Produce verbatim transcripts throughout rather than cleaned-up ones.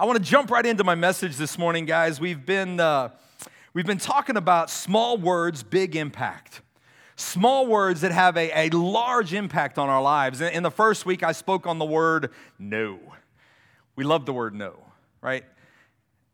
I want to jump right into my message this morning, guys. We've been uh, we've been talking about small words, big impact. Small words that have a, a large impact on our lives. In the first week, I spoke on the word no. We love the word no, right?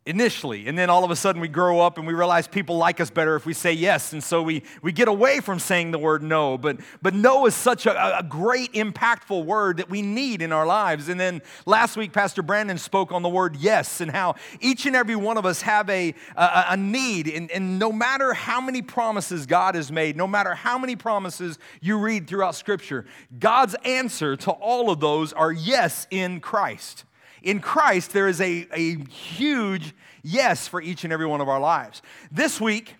Initially, and then all of a sudden we grow up and we realize people like us better if we say yes, and so we, we get away from saying the word no, but but no is such a, a great, impactful word that we need in our lives. And then last week, Pastor Brandon spoke on the word yes and how each and every one of us have a, a, a need, and, and no matter how many promises God has made, no matter how many promises you read throughout Scripture, God's answer to all of those are yes in Christ. In Christ, there is a, a huge yes for each and every one of our lives. This week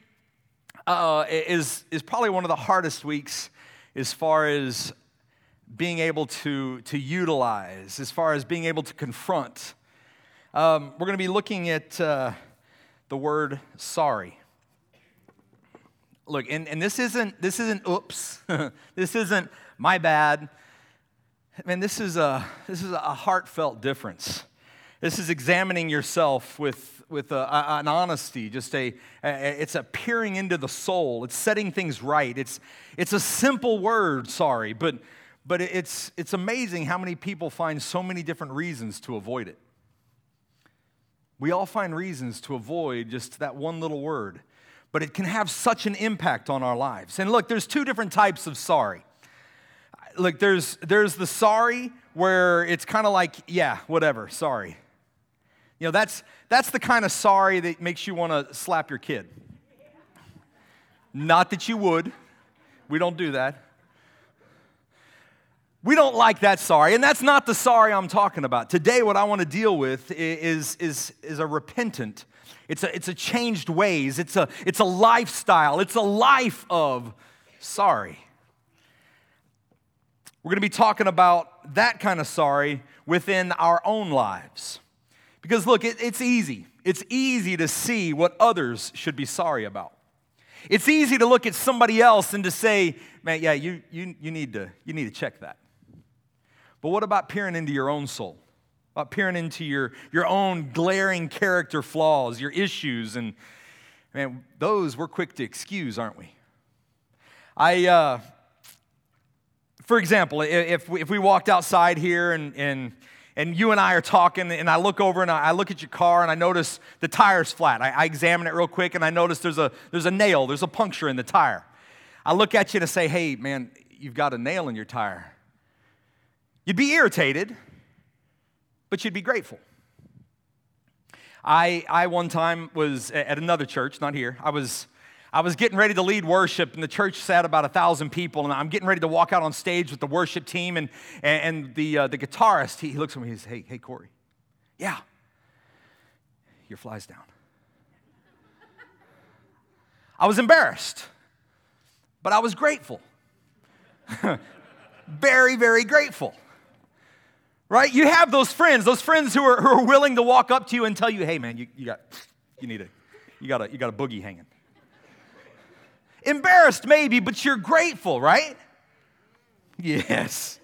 uh, is, is probably one of the hardest weeks as far as being able to, to utilize, as far as being able to confront. Um, we're going to be looking at uh, the word sorry. Look, and, and this isn't this isn't oops. This isn't my bad. Man, this is a this is a heartfelt difference. This is examining yourself with with a, a, an honesty. Just a, a it's a peering into the soul. It's setting things right. It's it's a simple word, sorry, but but it's it's amazing how many people find so many different reasons to avoid it. We all find reasons to avoid just that one little word, but it can have such an impact on our lives. And look, there's two different types of sorry. Look, there's there's the sorry where it's kind of like, yeah, whatever, sorry. You know, that's that's the kind of sorry that makes you want to slap your kid. Not that you would. We don't do that. We don't like that sorry, and that's not the sorry I'm talking about. Today, what I want to deal with is is is a repentant. It's a it's a changed ways. It's a it's a lifestyle. It's a life of sorry. We're going to be talking about that kind of sorry within our own lives. Because look, it, it's easy. It's easy to see what others should be sorry about. It's easy to look at somebody else and to say, man, yeah, you you you need to you need to check that. But what about peering into your own soul? About peering into your, your own glaring character flaws, your issues, and man, those we're quick to excuse, aren't we? I uh For example, if we, if we walked outside here and, and and you and I are talking and I look over and I look at your car and I notice the tire's flat. I, I examine it real quick and I notice there's a there's a nail, there's a puncture in the tire. I look at you and I say, hey, man, you've got a nail in your tire. You'd be irritated, but you'd be grateful. I I one time was at another church, not here, I was... I was getting ready to lead worship, and the church sat about one thousand people, and I'm getting ready to walk out on stage with the worship team, and and the uh, the guitarist, he looks at me and he says, hey, hey, Corey, yeah, your fly's down. I was embarrassed, but I was grateful. Very, very grateful. Right? You have those friends, those friends who are who are willing to walk up to you and tell you, hey, man, you, you got you need a you got a you got a boogie hanging. Embarrassed maybe, but you're grateful, right? Yes.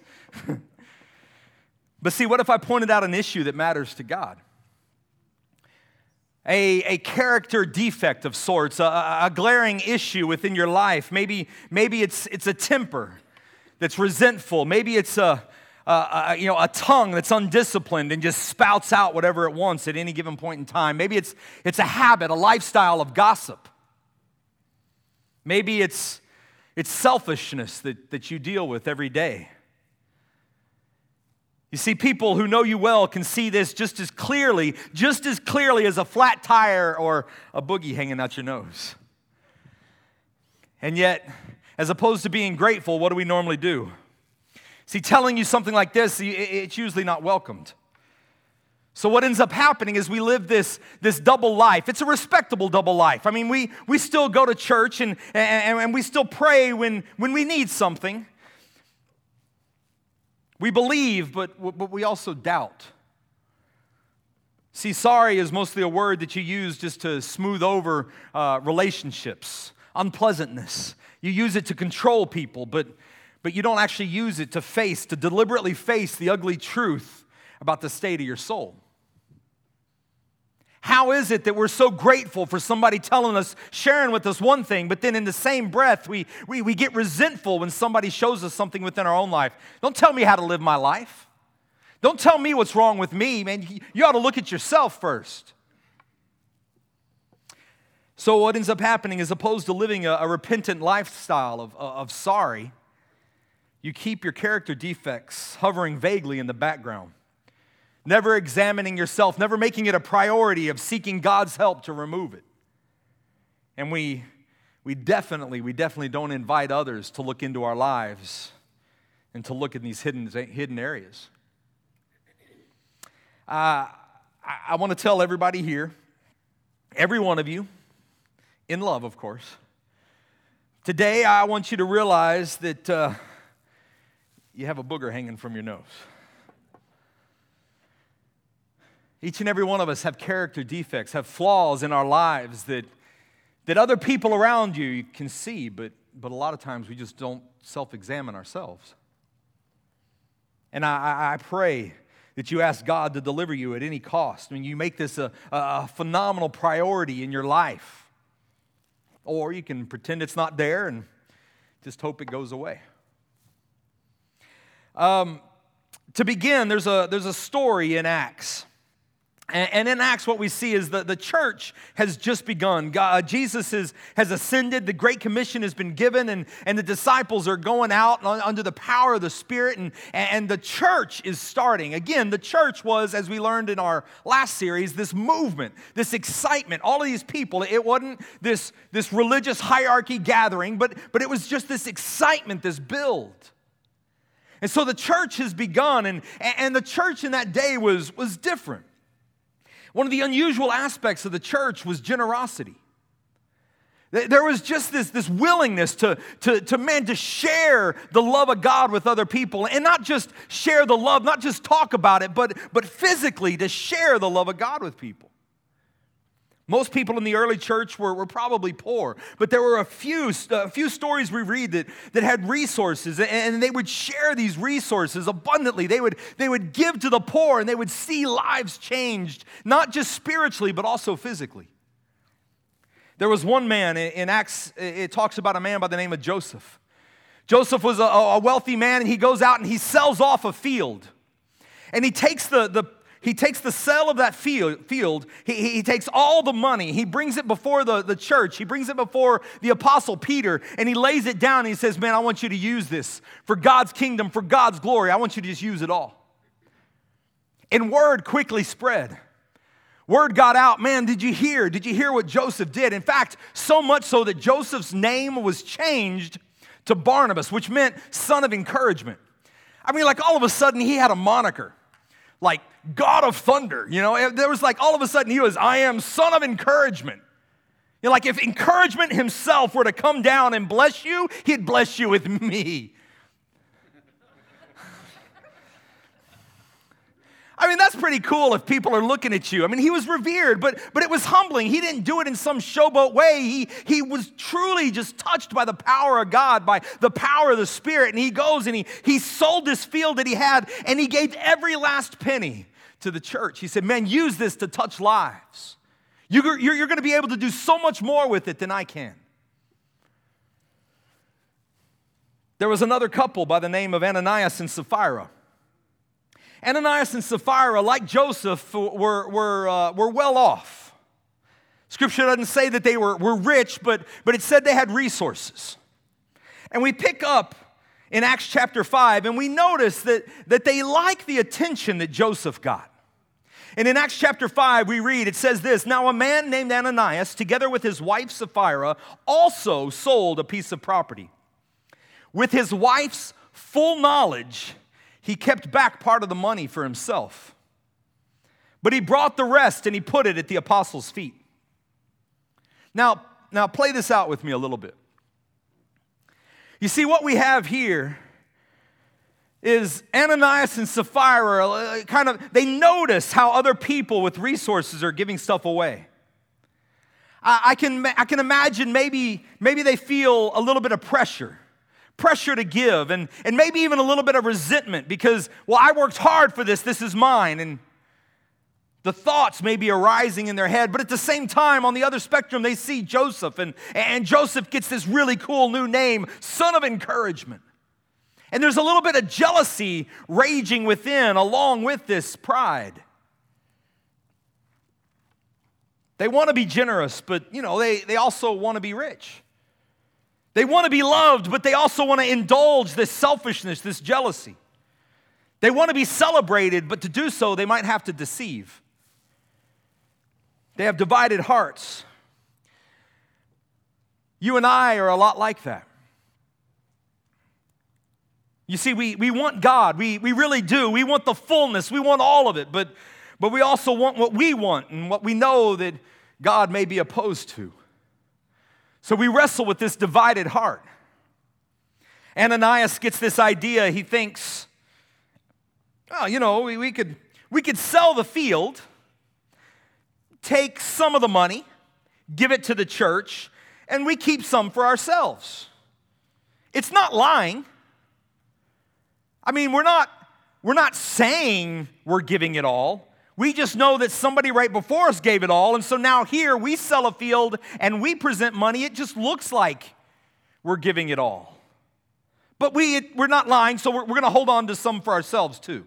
But see, what if I pointed out an issue that matters to God? A, a character defect of sorts, a, a glaring issue within your life. Maybe maybe it's it's a temper that's resentful. Maybe it's a, a, a you know a tongue that's undisciplined and just spouts out whatever it wants at any given point in time. Maybe it's it's a habit, a lifestyle of gossip. Maybe it's it's selfishness that, that you deal with every day. You see, people who know you well can see this just as clearly, just as clearly as a flat tire or a boogie hanging out your nose. And yet, as opposed to being grateful, what do we normally do? See, telling you something like this, it's usually not welcomed. So what ends up happening is we live this, this double life. It's a respectable double life. I mean, we, we still go to church and, and, and we still pray when, when we need something. We believe, but, but we also doubt. See, sorry is mostly a word that you use just to smooth over uh, relationships, unpleasantness. You use it to control people, but, but you don't actually use it to face, to deliberately face the ugly truth about the state of your soul. how is it that we're so grateful for somebody telling us, sharing with us one thing, but then in the same breath, we, we, we get resentful when somebody shows us something within our own life? Don't tell me how to live my life. Don't tell me what's wrong with me, man. You ought to look at yourself first. So what ends up happening is, opposed to living a, a repentant lifestyle of, of sorry, you keep your character defects hovering vaguely in the background, never examining yourself, never making it a priority of seeking God's help to remove it. And we, we definitely, we definitely don't invite others to look into our lives and to look in these hidden, hidden areas. Uh, I, I want to tell everybody here, every one of you, in love, of course, today I want you to realize that uh, you have a booger hanging from your nose. Each and every one of us have character defects, have flaws in our lives that that other people around you can see, but, but a lot of times we just don't self-examine ourselves. And I, I pray that you ask God to deliver you at any cost. I mean, you make this a, a phenomenal priority in your life. Or you can pretend it's not there and just hope it goes away. Um, to begin, there's a, there's a story in Acts. And, and in Acts, what we see is that the church has just begun. God, Jesus is, has ascended. The Great Commission has been given. And, and the disciples are going out on, under the power of the Spirit. And, and the church is starting. Again, the church was, as we learned in our last series, this movement, this excitement. All of these people, it wasn't this, this religious hierarchy gathering, but, but it was just this excitement, this build. And so the church has begun. And, and the church in that day was, was different. One of the unusual aspects of the church was generosity. There was just this, this willingness to, to, to, man, to share the love of God with other people, and not just share the love, not just talk about it, but, but physically to share the love of God with people. Most people in the early church were, were probably poor, but there were a few, a few stories we read that, that had resources, and they would share these resources abundantly. They would, they would give to the poor, and they would see lives changed, not just spiritually, but also physically. There was one man in Acts, it talks about a man by the name of Joseph. Joseph was a, a wealthy man, and he goes out and he sells off a field, and he takes the the He takes the sale of that field, field. He, he, he takes all the money, he brings it before the, the church, he brings it before the apostle Peter, and he lays it down and he says, man, I want you to use this for God's kingdom, for God's glory. I want you to just use it all. And word quickly spread. Word got out, man, did you hear? Did you hear what Joseph did? In fact, so much so that Joseph's name was changed to Barnabas, which meant son of encouragement. I mean, like all of a sudden he had a moniker. Like God of thunder, you know, there was like all of a sudden he was, I am son of encouragement. You know, like if encouragement himself were to come down and bless you, he'd bless you with me. I mean, that's pretty cool if people are looking at you. I mean, he was revered, but but it was humbling. He didn't do it in some showboat way. He, he was truly just touched by the power of God, by the power of the Spirit. And he goes and he, he sold this field that he had, and he gave every last penny to the church. He said, man, use this to touch lives. You, you're you're going to be able to do so much more with it than I can. There was another couple by the name of Ananias and Sapphira. Ananias and Sapphira, like Joseph, were, were, uh, were well off. Scripture doesn't say that they were, were rich, but, but it said they had resources. And we pick up in Acts chapter five, and we notice that, that they like the attention that Joseph got. And in Acts chapter five, we read, it says this, now a man named Ananias, together with his wife Sapphira, also sold a piece of property. With his wife's full knowledge, he kept back part of the money for himself. But he brought the rest and he put it at the apostles' feet. Now, now play this out with me a little bit. You see, what we have here is Ananias and Sapphira kind of, they notice how other people with resources are giving stuff away. I, I can, I can imagine maybe, maybe they feel a little bit of pressure. Pressure to give, and, and maybe even a little bit of resentment because, well, I worked hard for this, this is mine. And The thoughts may be arising in their head, but at the same time, on the other spectrum, they see Joseph, and, and Joseph gets this really cool new name, Son of Encouragement. And there's a little bit of jealousy raging within along with this pride. They want to be generous, but, you know, they, they also want to be rich. They want to be loved, but they also want to indulge this selfishness, this jealousy. They want to be celebrated, but to do so, they might have to deceive. They have divided hearts. You and I are a lot like that. You see, we, we want God. We, we really do. We want the fullness. We want all of it. But, but we also want what we want and what we know that God may be opposed to. So we wrestle with this divided heart. Ananias gets this idea. He thinks, oh, you know, we, we could we could sell the field, take some of the money, give it to the church, and we keep some for ourselves. It's not lying. I mean, we're not, we're not saying we're giving it all. We just know that somebody right before us gave it all, and so now here we sell a field and we present money. It just looks like we're giving it all. But we, it, we're not lying, so we're, we're going to hold on to some for ourselves too.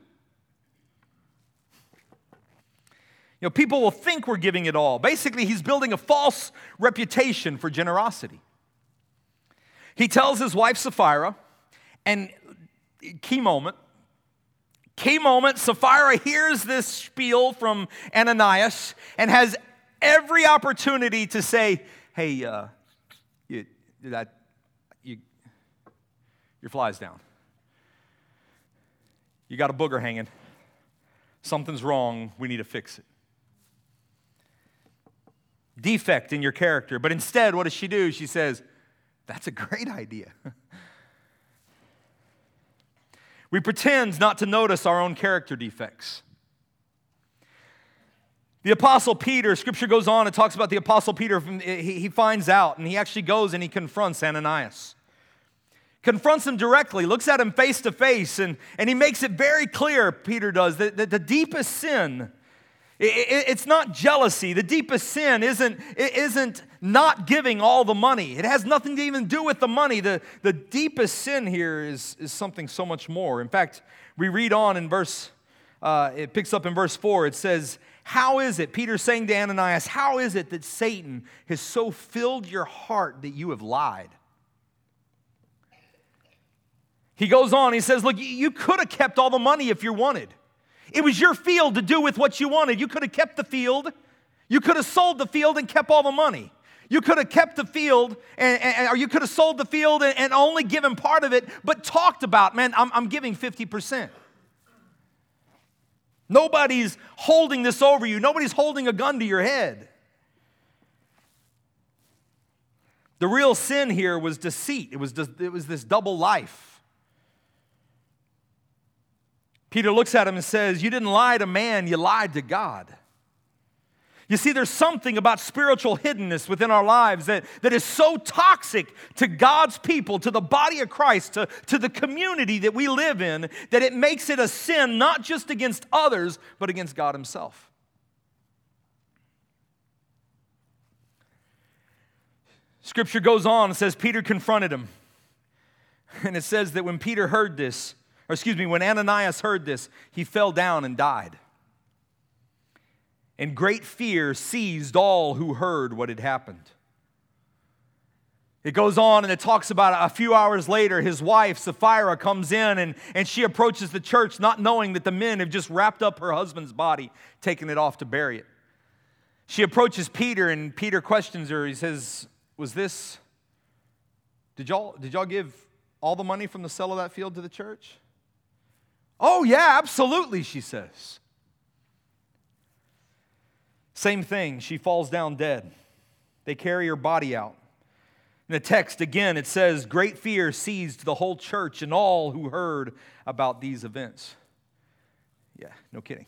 You know, people will think we're giving it all. Basically, he's building a false reputation for generosity. He tells his wife Sapphira, and key moment, key moment, Sapphira hears this spiel from Ananias and has every opportunity to say, hey, uh, you, that, you, your fly's down. You got a booger hanging. Something's wrong. We need to fix it. Defect in your character. But instead, what does she do? She says, that's a great idea. We pretend not to notice our own character defects. The Apostle Peter, Scripture goes on and talks about the Apostle Peter. He finds out, and he actually goes and he confronts Ananias. Confronts him directly, looks at him face to face, and, and he makes it very clear, Peter does, that, that the deepest sin, it's not jealousy. The deepest sin isn't, isn't not giving all the money. It has nothing to even do with the money. The, the deepest sin here is, is something so much more. In fact, we read on in verse, uh, it picks up in verse four. It says, how is it, Peter saying to Ananias, how is it that Satan has so filled your heart that you have lied? He goes on, he says, look, you could have kept all the money if you wanted. It was your field to do with what you wanted. You could have kept the field. You could have sold the field and kept all the money. You could have kept the field, and, and, or you could have sold the field and, and only given part of it, but talked about, man, I'm, I'm giving fifty percent. Nobody's holding this over you. Nobody's holding a gun to your head. The real sin here was deceit. It was, it was this double life. Peter looks at him and says, you didn't lie to man, you lied to God. You see, there's something about spiritual hiddenness within our lives that, that is so toxic to God's people, to the body of Christ, to, to the community that we live in, that it makes it a sin not just against others, but against God Himself. Scripture goes on and says, Peter confronted him. And it says that when Peter heard this, Or excuse me, when Ananias heard this, he fell down and died. And great fear seized all who heard what had happened. It goes on and it talks about a few hours later, his wife, Sapphira, comes in and, and she approaches the church not knowing that the men have just wrapped up her husband's body, taking it off to bury it. She approaches Peter and Peter questions her. He says, was this, did y'all, did y'all give all the money from the sale of that field to the church? Oh, yeah, absolutely, she says. Same thing. She falls down dead. They carry her body out. In the text, again, it says, great fear seized the whole church and all who heard about these events. Yeah, no kidding.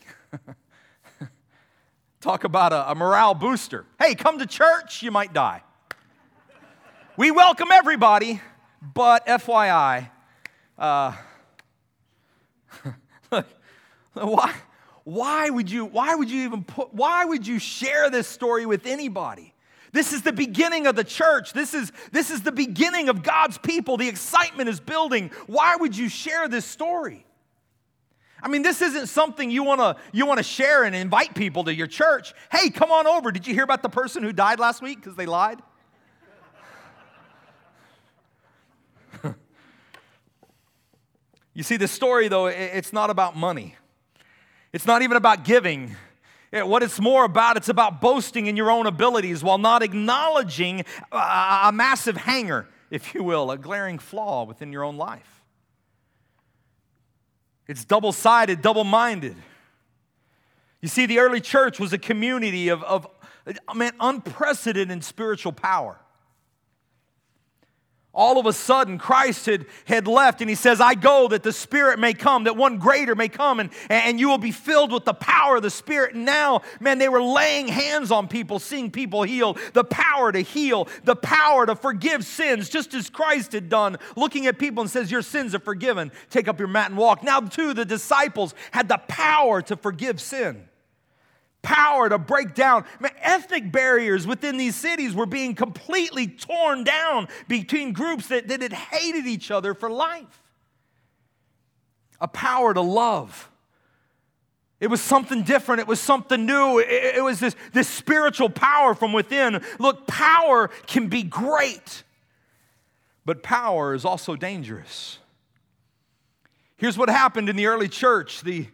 Talk about a, a morale booster. Hey, come to church, you might die. We welcome everybody, but F Y I, uh... Look, why, Why would you, why would you even put, why would you share this story with anybody? This is the beginning of the church. This is, this is the beginning of God's people. The excitement is building. Why would you share this story? I mean, this isn't something you want to you want to share and invite people to your church. Hey, come on over. Did you hear about the person who died last week because they lied? You see, this story, though, it's not about money. It's not even about giving. What it's more about, it's about boasting in your own abilities while not acknowledging a massive hanger, if you will, a glaring flaw within your own life. It's double-sided, double-minded. You see, the early church was a community of, of man, unprecedented spiritual power. All of a sudden, Christ had, had left, and he says, I go that the Spirit may come, that one greater may come, and, and you will be filled with the power of the Spirit. And now, man, they were laying hands on people, seeing people healed, the power to heal, the power to forgive sins, just as Christ had done, looking at people and says, your sins are forgiven. Take up your mat and walk. Now, too, the disciples had the power to forgive sin. Power to break down. Man, ethnic barriers within these cities were being completely torn down between groups that, that had hated each other for life. A power to love. It was something different. It was something new. It, it was this, this spiritual power from within. Look, power can be great, but power is also dangerous. Here's what happened in the early church. The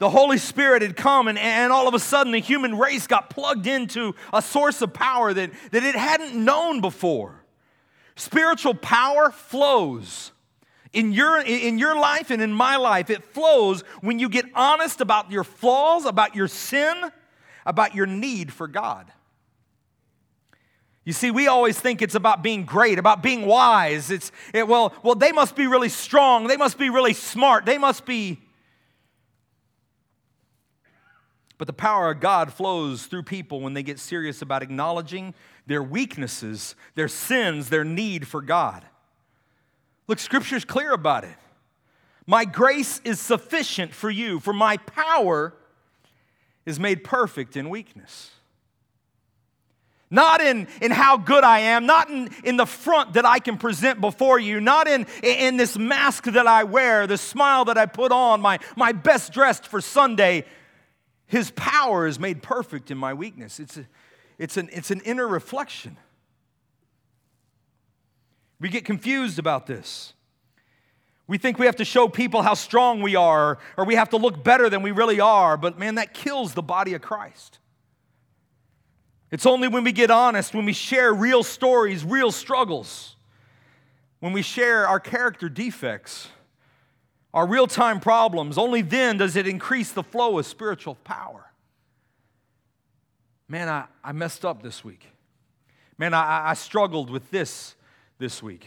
The Holy Spirit had come, and, and all of a sudden the human race got plugged into a source of power that, that it hadn't known before. Spiritual power flows. In your, in your life and in my life, it flows when you get honest about your flaws, about your sin, about your need for God. You see, we always think it's about being great, about being wise. It's it, well, well, they must be really strong. They must be really smart. They must be... But the power of God flows through people when they get serious about acknowledging their weaknesses, their sins, their need for God. Look, Scripture's clear about it. My grace is sufficient for you, for my power is made perfect in weakness. Not in, in how good I am, not in, in the front that I can present before you, not in, in this mask that I wear, the smile that I put on, my, my best dressed for Sunday. His power is made perfect in my weakness. It's, a, it's, an, it's an inner reflection. We get confused about this. We think we have to show people how strong we are, or we have to look better than we really are, but man, that kills the body of Christ. It's only when we get honest, when we share real stories, real struggles, when we share our character defects, our real-time problems, only then does it increase the flow of spiritual power. Man, I, I messed up this week. Man, I, I struggled with this this week.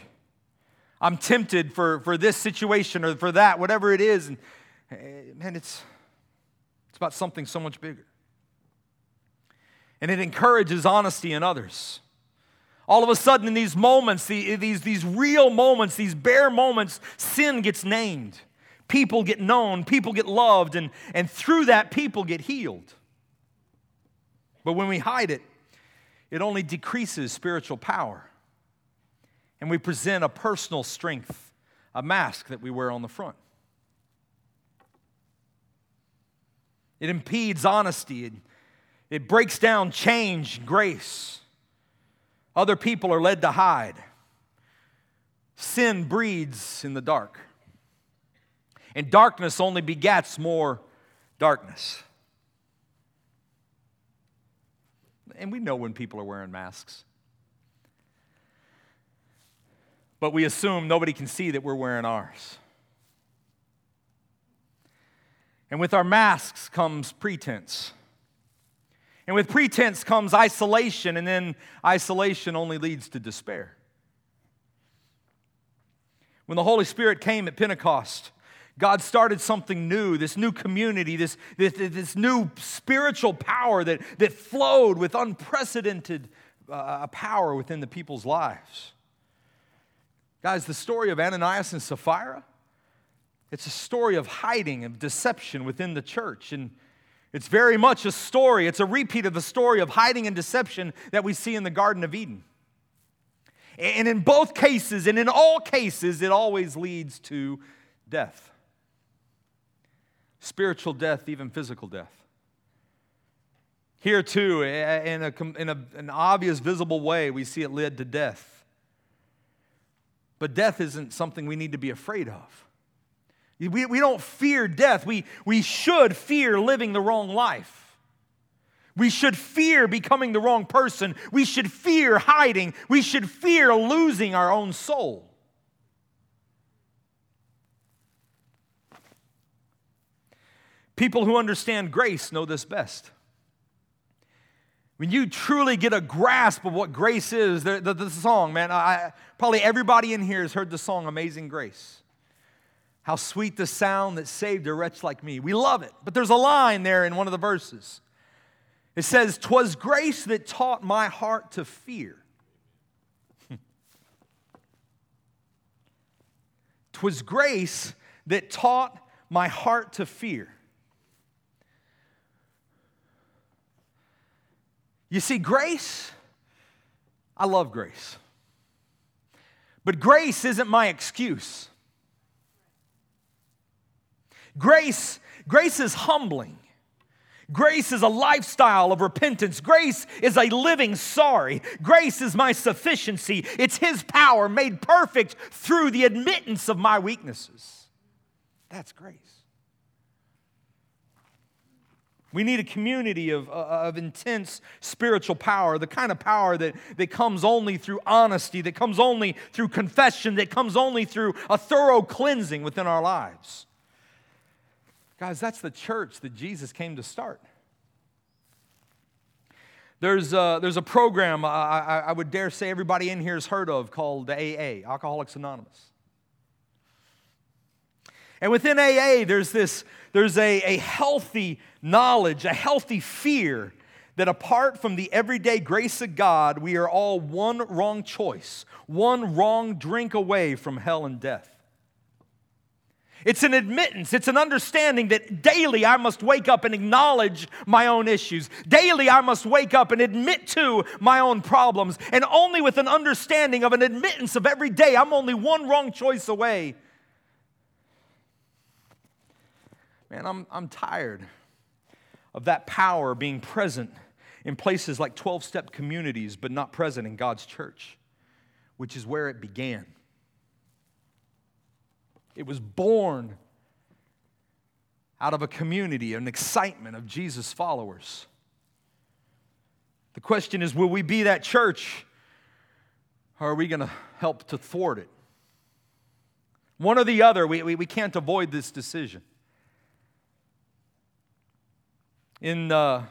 I'm tempted for, for this situation or for that, whatever it is. And man, it's, it's about something so much bigger. And it encourages honesty in others. All of a sudden, in these moments, these, these real moments, these bare moments, sin gets named. People get known, people get loved, and, and through that, people get healed. But when we hide it, it only decreases spiritual power. And we present a personal strength, a mask that we wear on the front. It impedes honesty. It, it breaks down change and grace. Other people are led to hide. Sin breeds in the dark. And darkness only begats more darkness. And we know when people are wearing masks. But we assume nobody can see that we're wearing ours. And with our masks comes pretense. And with pretense comes isolation, and then isolation only leads to despair. When the Holy Spirit came at Pentecost, God started something new, this new community, this, this, this new spiritual power that, that flowed with unprecedented uh, power within the people's lives. Guys, the story of Ananias and Sapphira, It's a story of hiding, of deception within the church. And it's very much a story, it's a repeat of the story of hiding and deception that we see in the Garden of Eden. And in both cases, and in all cases, it always leads to death. Spiritual death, even physical death. Here too, in, a, in a, an obvious, visible way, we see it led to death. But death isn't something we need to be afraid of. We, we don't fear death. We, we should fear living the wrong life. We should fear becoming the wrong person. We should fear hiding. We should fear losing our own soul. People who understand grace know this best. When you truly get a grasp of what grace is, the, the, the song, man, I, probably everybody in here has heard the song Amazing Grace. How sweet the sound that saved a wretch like me. We love it. But there's a line there in one of the verses. It says, "'Twas grace that taught my heart to fear. Twas grace that taught my heart to fear." You see, grace, I love grace. But grace isn't my excuse. Grace, grace is humbling. Grace is a lifestyle of repentance. Grace is a living sorry. Grace is my sufficiency. It's His power made perfect through the admittance of my weaknesses. That's grace. We need a community of, of intense spiritual power, the kind of power that, that comes only through honesty, that comes only through confession, that comes only through a thorough cleansing within our lives. Guys, that's the church that Jesus came to start. There's a, there's a program I, I, I would dare say everybody in here has heard of called A A, Alcoholics Anonymous. And within A A, there's this there's a, a healthy knowledge, a healthy fear that apart from the everyday grace of God, we are all one wrong choice, one wrong drink away from hell and death. It's an admittance. It's an understanding that daily I must wake up and acknowledge my own issues. Daily I must wake up and admit to my own problems. And only with an understanding of an admittance of every day, I'm only one wrong choice away. Man, I'm, I'm tired of that power being present in places like twelve-step communities, but not present in God's church, which is where it began. It was born out of a community, an excitement of Jesus' followers. The question is, will we be that church, or are we going to help to thwart it? One or the other, we, we, we can't avoid this decision. In, uh,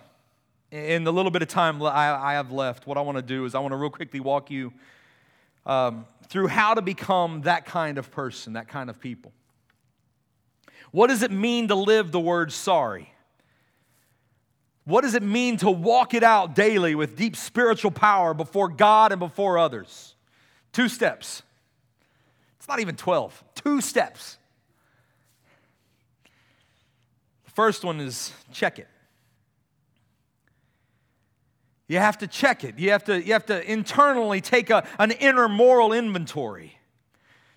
in the little bit of time I, I have left, what I want to do is I want to real quickly walk you Um, through how to become that kind of person, that kind of people. What does it mean to live the word sorry? What does it mean to walk it out daily with deep spiritual power before God and before others? Two steps. It's not even twelve. Two steps. The first one is check it. You have to check it. You have to, you have to internally take a, an inner moral inventory.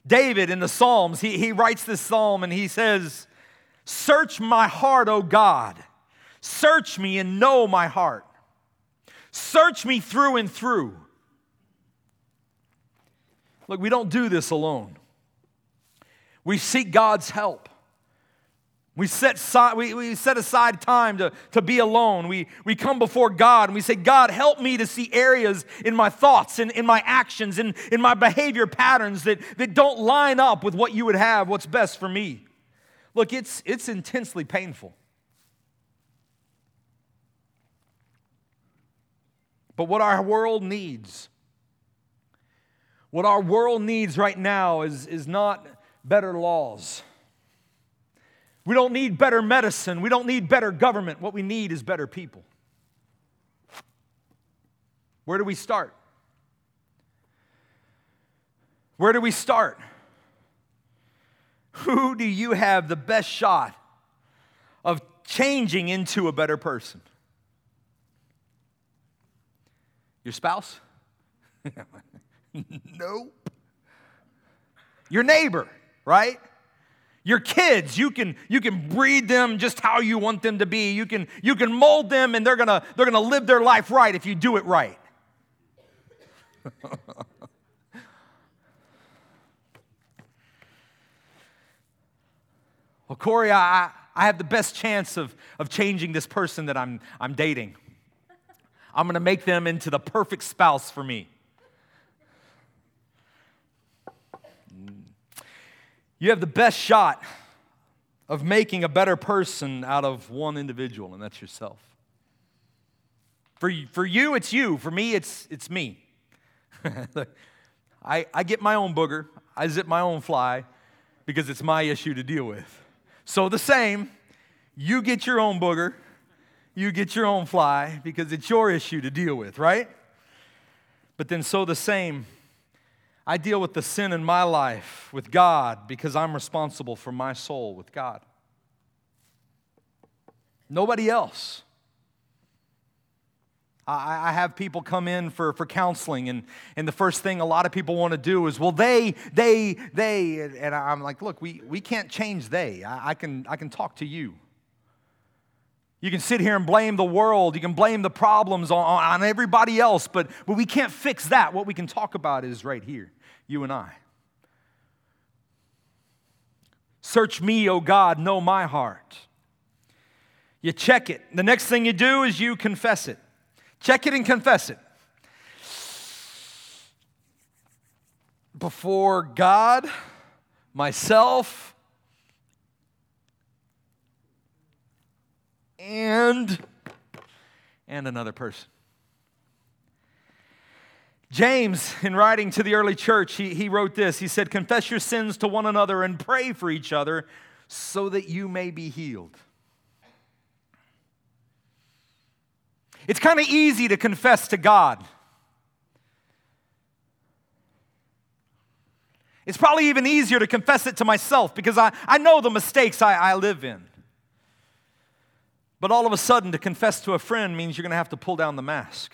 David in the Psalms, he, he writes this psalm and he says, "Search my heart, O God. Search me and know my heart. Search me through and through." Look, we don't do this alone. We seek God's help. We set, si- we, we set aside time to, to be alone. We, we come before God and we say, "God, help me to see areas in my thoughts, in, in my actions, in, in my behavior patterns that, that don't line up with what you would have, what's best for me." Look, it's, it's intensely painful. But what our world needs, what our world needs right now is, is not better laws. We don't need better medicine. We don't need better government. What we need is better people. Where do we start? Where do we start? Who do you have the best shot of changing into a better person? Your spouse? Nope. Your neighbor, right? Your kids, you can you can breed them just how you want them to be. You can you can mold them, and they're gonna they're gonna live their life right if you do it right. Well, Corey, I I have the best chance of of changing this person that I'm I'm dating. I'm gonna make them into the perfect spouse for me. You have the best shot of making a better person out of one individual, and that's yourself. For you, for you it's you. For me, it's it's me. Look, I, I get my own booger. I zip my own fly because it's my issue to deal with. So the same, you get your own booger. You get your own fly because it's your issue to deal with, right? But then so the same, I deal with the sin in my life with God because I'm responsible for my soul with God. Nobody else. I, I have people come in for, for counseling, and, and the first thing a lot of people want to do is, well, they, they, they, and I'm like, look, we, we can't change they. I, I can I can talk to you. You can sit here and blame the world. You can blame the problems on, on everybody else, but, but we can't fix that. What we can talk about is right here, you and I. Search me, O God, know my heart. You check it. The next thing you do is you confess it. Check it and confess it. Before God, myself, and and another person. James, in writing to the early church, he, he wrote this. He said, confess your sins to one another and pray for each other so that you may be healed. It's kind of easy to confess to God. It's probably even easier to confess it to myself because I, I know the mistakes I, I live in. But all of a sudden, to confess to a friend means you're going to have to pull down the mask.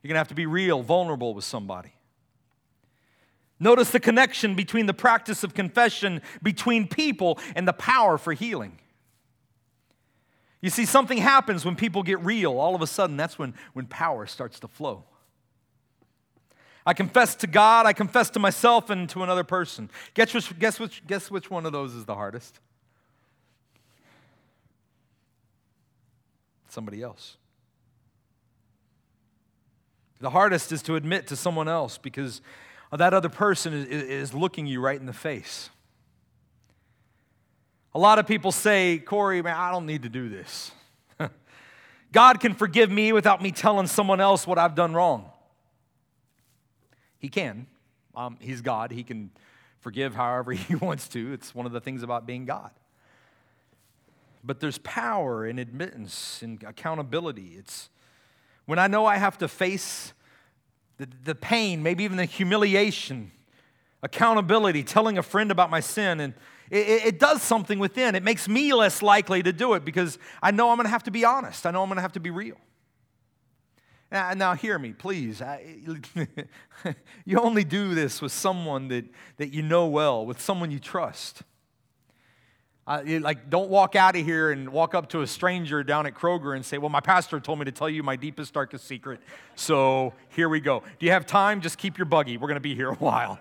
You're going to have to be real, vulnerable with somebody. Notice the connection between the practice of confession between people and the power for healing. You see, something happens when people get real. All of a sudden, that's when, when power starts to flow. I confess to God, I confess to myself and to another person. Guess which, guess which, guess which one of those is the hardest? Somebody else. The hardest is to admit to someone else because that other person is, is looking you right in the face. A lot of people say, Corey, man, I don't need to do this. God can forgive me without me telling someone else what I've done wrong. He can. Um, he's God. He can forgive however he wants to. It's one of the things about being God. But there's power in admittance and accountability. It's when I know I have to face the, the pain, maybe even the humiliation, accountability, telling a friend about my sin, and it, it does something within. It makes me less likely to do it because I know I'm going to have to be honest. I know I'm going to have to be real. Now, now hear me, please. I, you only do this with someone that, that you know well, with someone you trust. Uh, like, don't walk out of here and walk up to a stranger down at Kroger and say, well, my pastor told me to tell you my deepest, darkest secret, so here we go. Do you have time? Just keep your buggy. We're going to be here a while.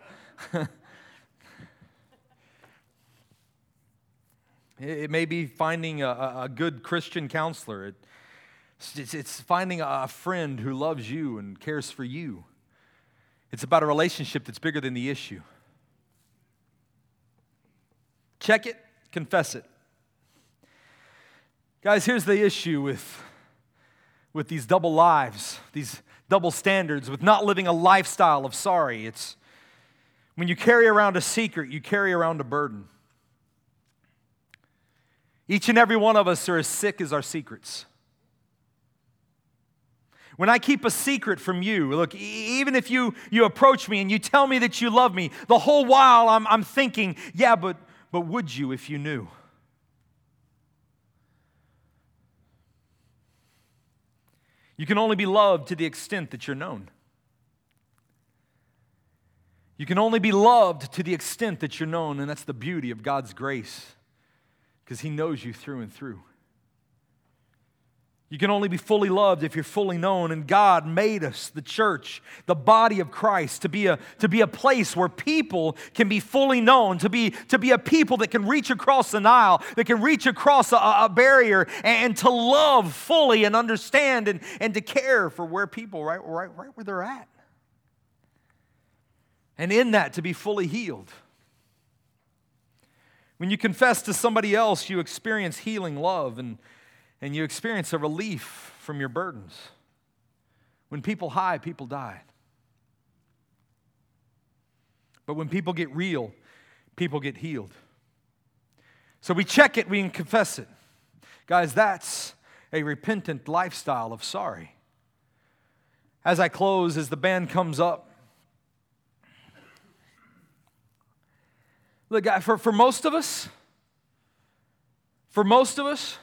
It may be finding a, a good Christian counselor. It's, it's finding a friend who loves you and cares for you. It's about a relationship that's bigger than the issue. Check it. Confess it. Guys, here's the issue with, with these double lives, these double standards, with not living a lifestyle of sorry. It's when you carry around a secret, you carry around a burden. Each and every one of us are as sick as our secrets. When I keep a secret from you, look, even if you, you approach me and you tell me that you love me, the whole while I'm, I'm thinking, yeah, but But would you if you knew? You can only be loved to the extent that you're known. You can only be loved to the extent that you're known, and that's the beauty of God's grace, because He knows you through and through. You can only be fully loved if you're fully known, and God made us, the church, the body of Christ, to be a, to be a place where people can be fully known, to be, to be a people that can reach across an aisle, that can reach across a, a barrier, and to love fully and understand and, and to care for where people, right, right, right where they're at. And in that, to be fully healed. When you confess to somebody else, you experience healing love and And you experience a relief from your burdens. When people high, people die. But when people get real, people get healed. So we check it, we confess it. Guys, that's a repentant lifestyle of sorry. As I close, as the band comes up, look, for, for most of us, for most of us,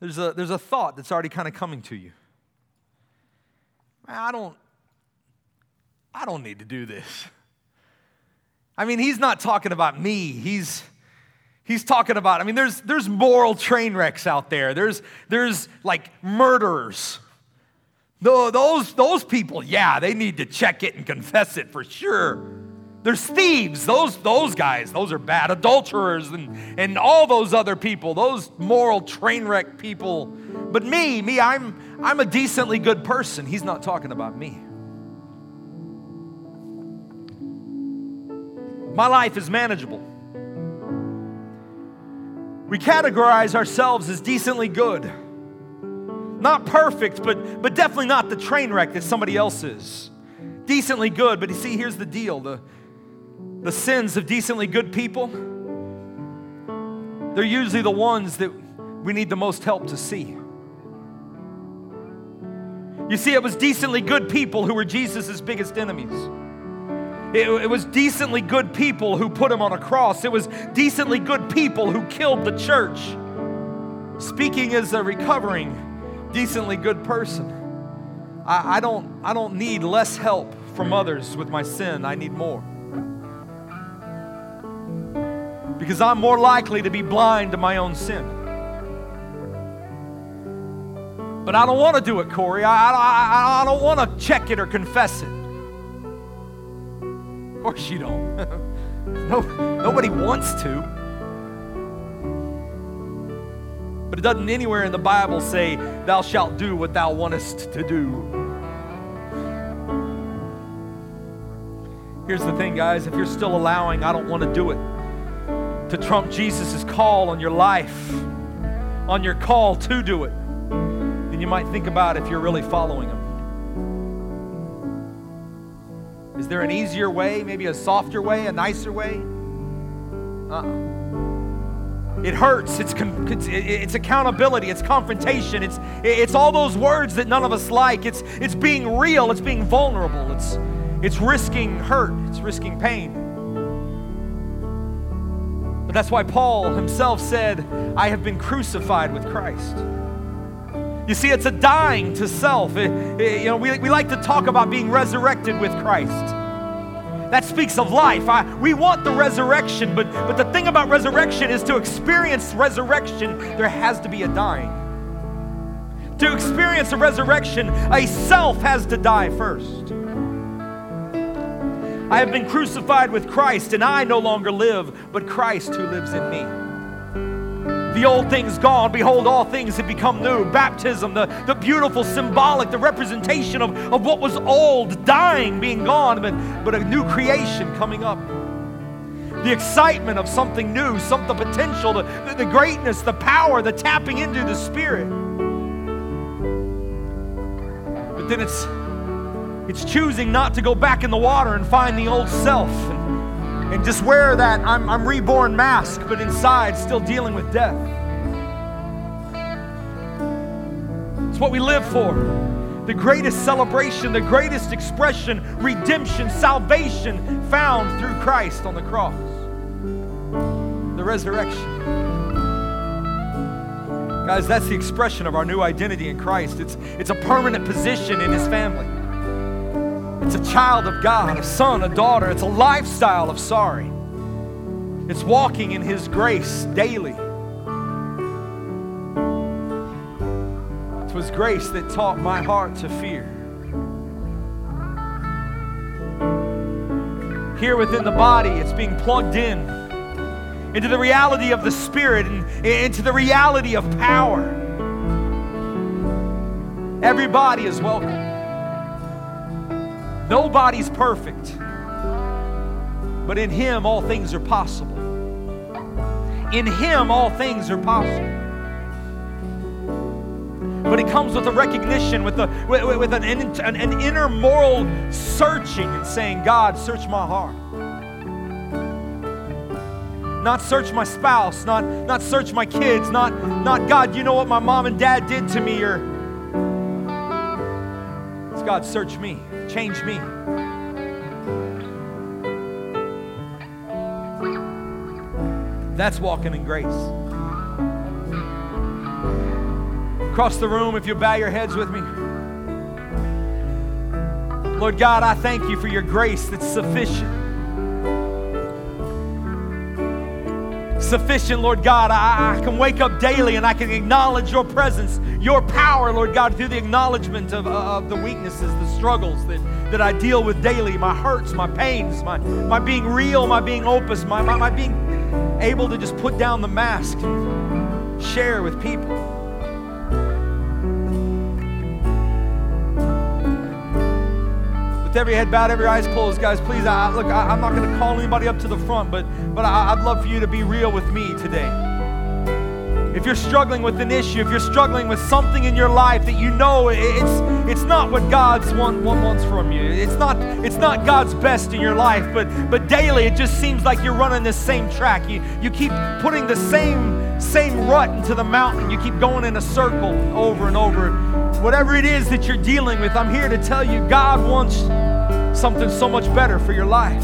There's a, there's a thought that's already kind of coming to you. I don't, I don't need to do this. I mean, he's not talking about me. He's, he's talking about, I mean, there's, there's moral train wrecks out there. There's, there's like murderers. Those, those people, yeah, they need to check it and confess it for sure. There's thieves, those, those guys, those are bad. Adulterers and, and all those other people, those moral train wreck people. But me, me, I'm I'm a decently good person. He's not talking about me. My life is manageable. We categorize ourselves as decently good. Not perfect, but, but definitely not the train wreck that somebody else is. Decently good, but you see, here's the deal. The, The sins of decently good people, they're usually the ones that we need the most help to see. You see, it was decently good people who were Jesus' biggest enemies. It, it was decently good people who put him on a cross. It was decently good people who killed the church. Speaking as a recovering, decently good person, I, I don't, I don't need less help from others with my sin. I need more. Because I'm more likely to be blind to my own sin. But I don't want to do it, Corey. I, I, I don't want to check it or confess it. Of course you don't. no, nobody wants to. But it doesn't anywhere in the Bible say, thou shalt do what thou wantest to do. Here's the thing, guys. If you're still allowing, I don't want to do it, to trump Jesus' call on your life, on your call to do it, then you might think about if you're really following Him. Is there an easier way, maybe a softer way, a nicer way? Uh-uh. It hurts. It's, con- it's it's accountability. It's confrontation. It's it's all those words that none of us like. It's it's being real. It's being vulnerable. It's it's risking hurt. It's risking pain. That's why Paul himself said, I have been crucified with Christ. You see, it's a dying to self. It, it, you know, we, we like to talk about being resurrected with Christ. That speaks of life. I, we want the resurrection, but, but the thing about resurrection is to experience resurrection, there has to be a dying. To experience a resurrection, a self has to die first. I have been crucified with Christ, and I no longer live, but Christ who lives in me. The old thing's gone. Behold, all things have become new. Baptism, the, the beautiful, symbolic, the representation of, of what was old, dying, being gone, but, but a new creation coming up. The excitement of something new, some, the potential, the, the greatness, the power, the tapping into the Spirit. But then it's It's choosing not to go back in the water and find the old self and, and just wear that I'm, I'm reborn mask, but inside still dealing with death. It's what we live for. The greatest celebration, the greatest expression, redemption, salvation found through Christ on the cross. the resurrection. Guys, that's the expression of our new identity in Christ. It's, it's a permanent position in His family. It's a child of God, a son, a daughter. It's a lifestyle of sorry. It's walking in His grace daily. It was grace that taught my heart to fear. Here within the body, it's being plugged in into the reality of the Spirit and into the reality of power. Everybody is welcome. Nobody's perfect, but in Him all things are possible. In Him all things are possible. But it comes with a recognition, with, a, with an, an, an inner moral searching and saying, God, search my heart. Not search my spouse, not, not search my kids, not, not God, you know what my mom and dad did to me, or it's God, search me. Change me. That's walking in grace. Across the room, if you bow your heads with me. Lord God, I thank You for Your grace that's sufficient. Sufficient, Lord God. I, I can wake up daily and I can acknowledge Your presence, Your power, Lord God, through the acknowledgement of, of the weaknesses, the struggles that, that I deal with daily, my hurts, my pains, my, my being real, my being open, my, my, my being able to just put down the mask and share with people. With every head bowed, every eyes closed, guys, please, I, look, I, I'm not going to call anybody up to the front, but, but I, I'd love for you to be real with me today. If you're struggling with an issue, if you're struggling with something in your life that you know it, it's it's not what God's want, want, wants from you, it's not it's not God's best in your life, but but daily it just seems like you're running this same track. You you keep putting the same same rut into the mountain. You keep going in a circle over and over. Whatever it is that you're dealing with, I'm here to tell you, God wants something so much better for your life.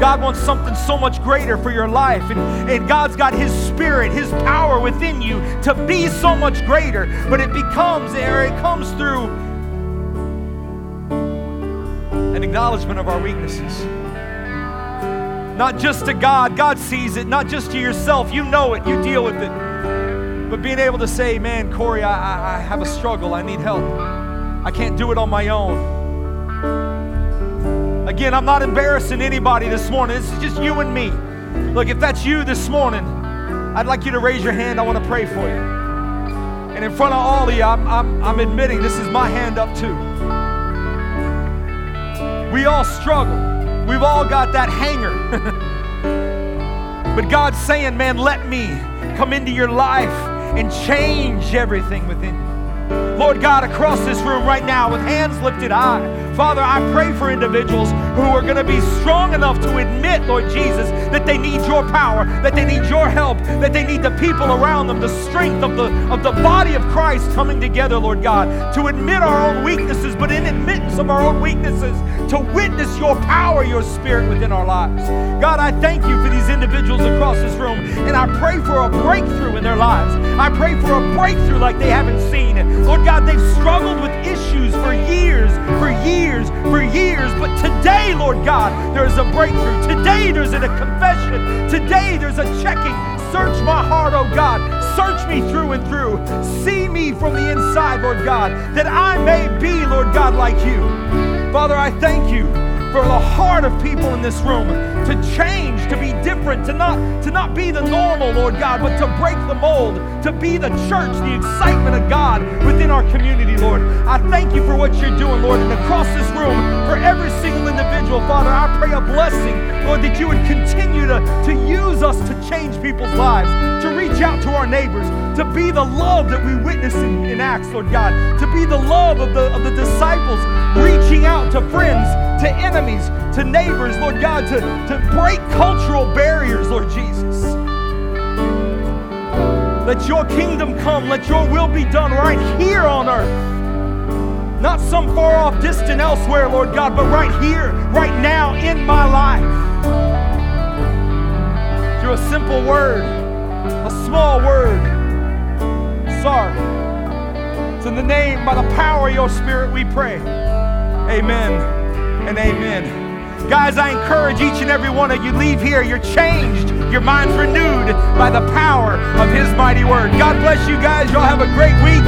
God wants something so much greater for your life. And, and God's got His Spirit, His power within you to be so much greater. But it becomes, or it comes through an acknowledgement of our weaknesses. Not just to God, God sees it. Not just to yourself, you know it, you deal with it. But being able to say, man, Corey, I, I, I have a struggle, I need help. I can't do it on my own. Again, I'm not embarrassing anybody this morning. This is just you and me. Look, if that's you this morning, I'd like you to raise your hand. I want to pray for you. And in front of all of you, I'm, I'm, I'm admitting this is my hand up too. We all struggle. We've all got that hanger. But God's saying, man, let me come into your life and change everything within you. Lord God, across this room right now with hands lifted high, Father, I pray for individuals who are going to be strong enough to admit, Lord Jesus, that they need Your power, that they need Your help, that they need the people around them, the strength of the, of the body of Christ coming together, Lord God, to admit our own weaknesses, but in admittance of our own weaknesses, to witness Your power, Your Spirit within our lives. God, I thank You for these individuals across this room, and I pray for a breakthrough in their lives. I pray for a breakthrough like they haven't seen it. Lord God, they've struggled with issues for years, for years, for years. But today, Lord God, there's a breakthrough. Today, there's a confession. Today, there's a checking. Search my heart, oh God. Search me through and through. See me from the inside, Lord God, that I may be, Lord God, like You. Father, I thank You for the heart of people in this room to change, to be different, to not to not be the normal, Lord God, but to break the mold, to be the church, the excitement of God within our community, Lord. I thank You for what You're doing, Lord, and across this room, for every single individual, Father, I pray a blessing, Lord, that You would continue to, to use us to change people's lives, to reach out to our neighbors, to be the love that we witness in, in Acts, Lord God, to be the love of the, of the disciples, reaching out to friends, to enemies, to neighbors, Lord God, to, to break cultural barriers, Lord Jesus. Let Your kingdom come. Let Your will be done right here on earth. Not some far off distant elsewhere, Lord God, but right here, right now in my life. through a simple word, a small word, sorry. It's in the name, by the power of your Spirit we pray. Amen and amen. Guys, I encourage each and every one of you, leave here, you're changed, your mind's renewed by the power of His mighty word. God bless you guys. Y'all have a great week.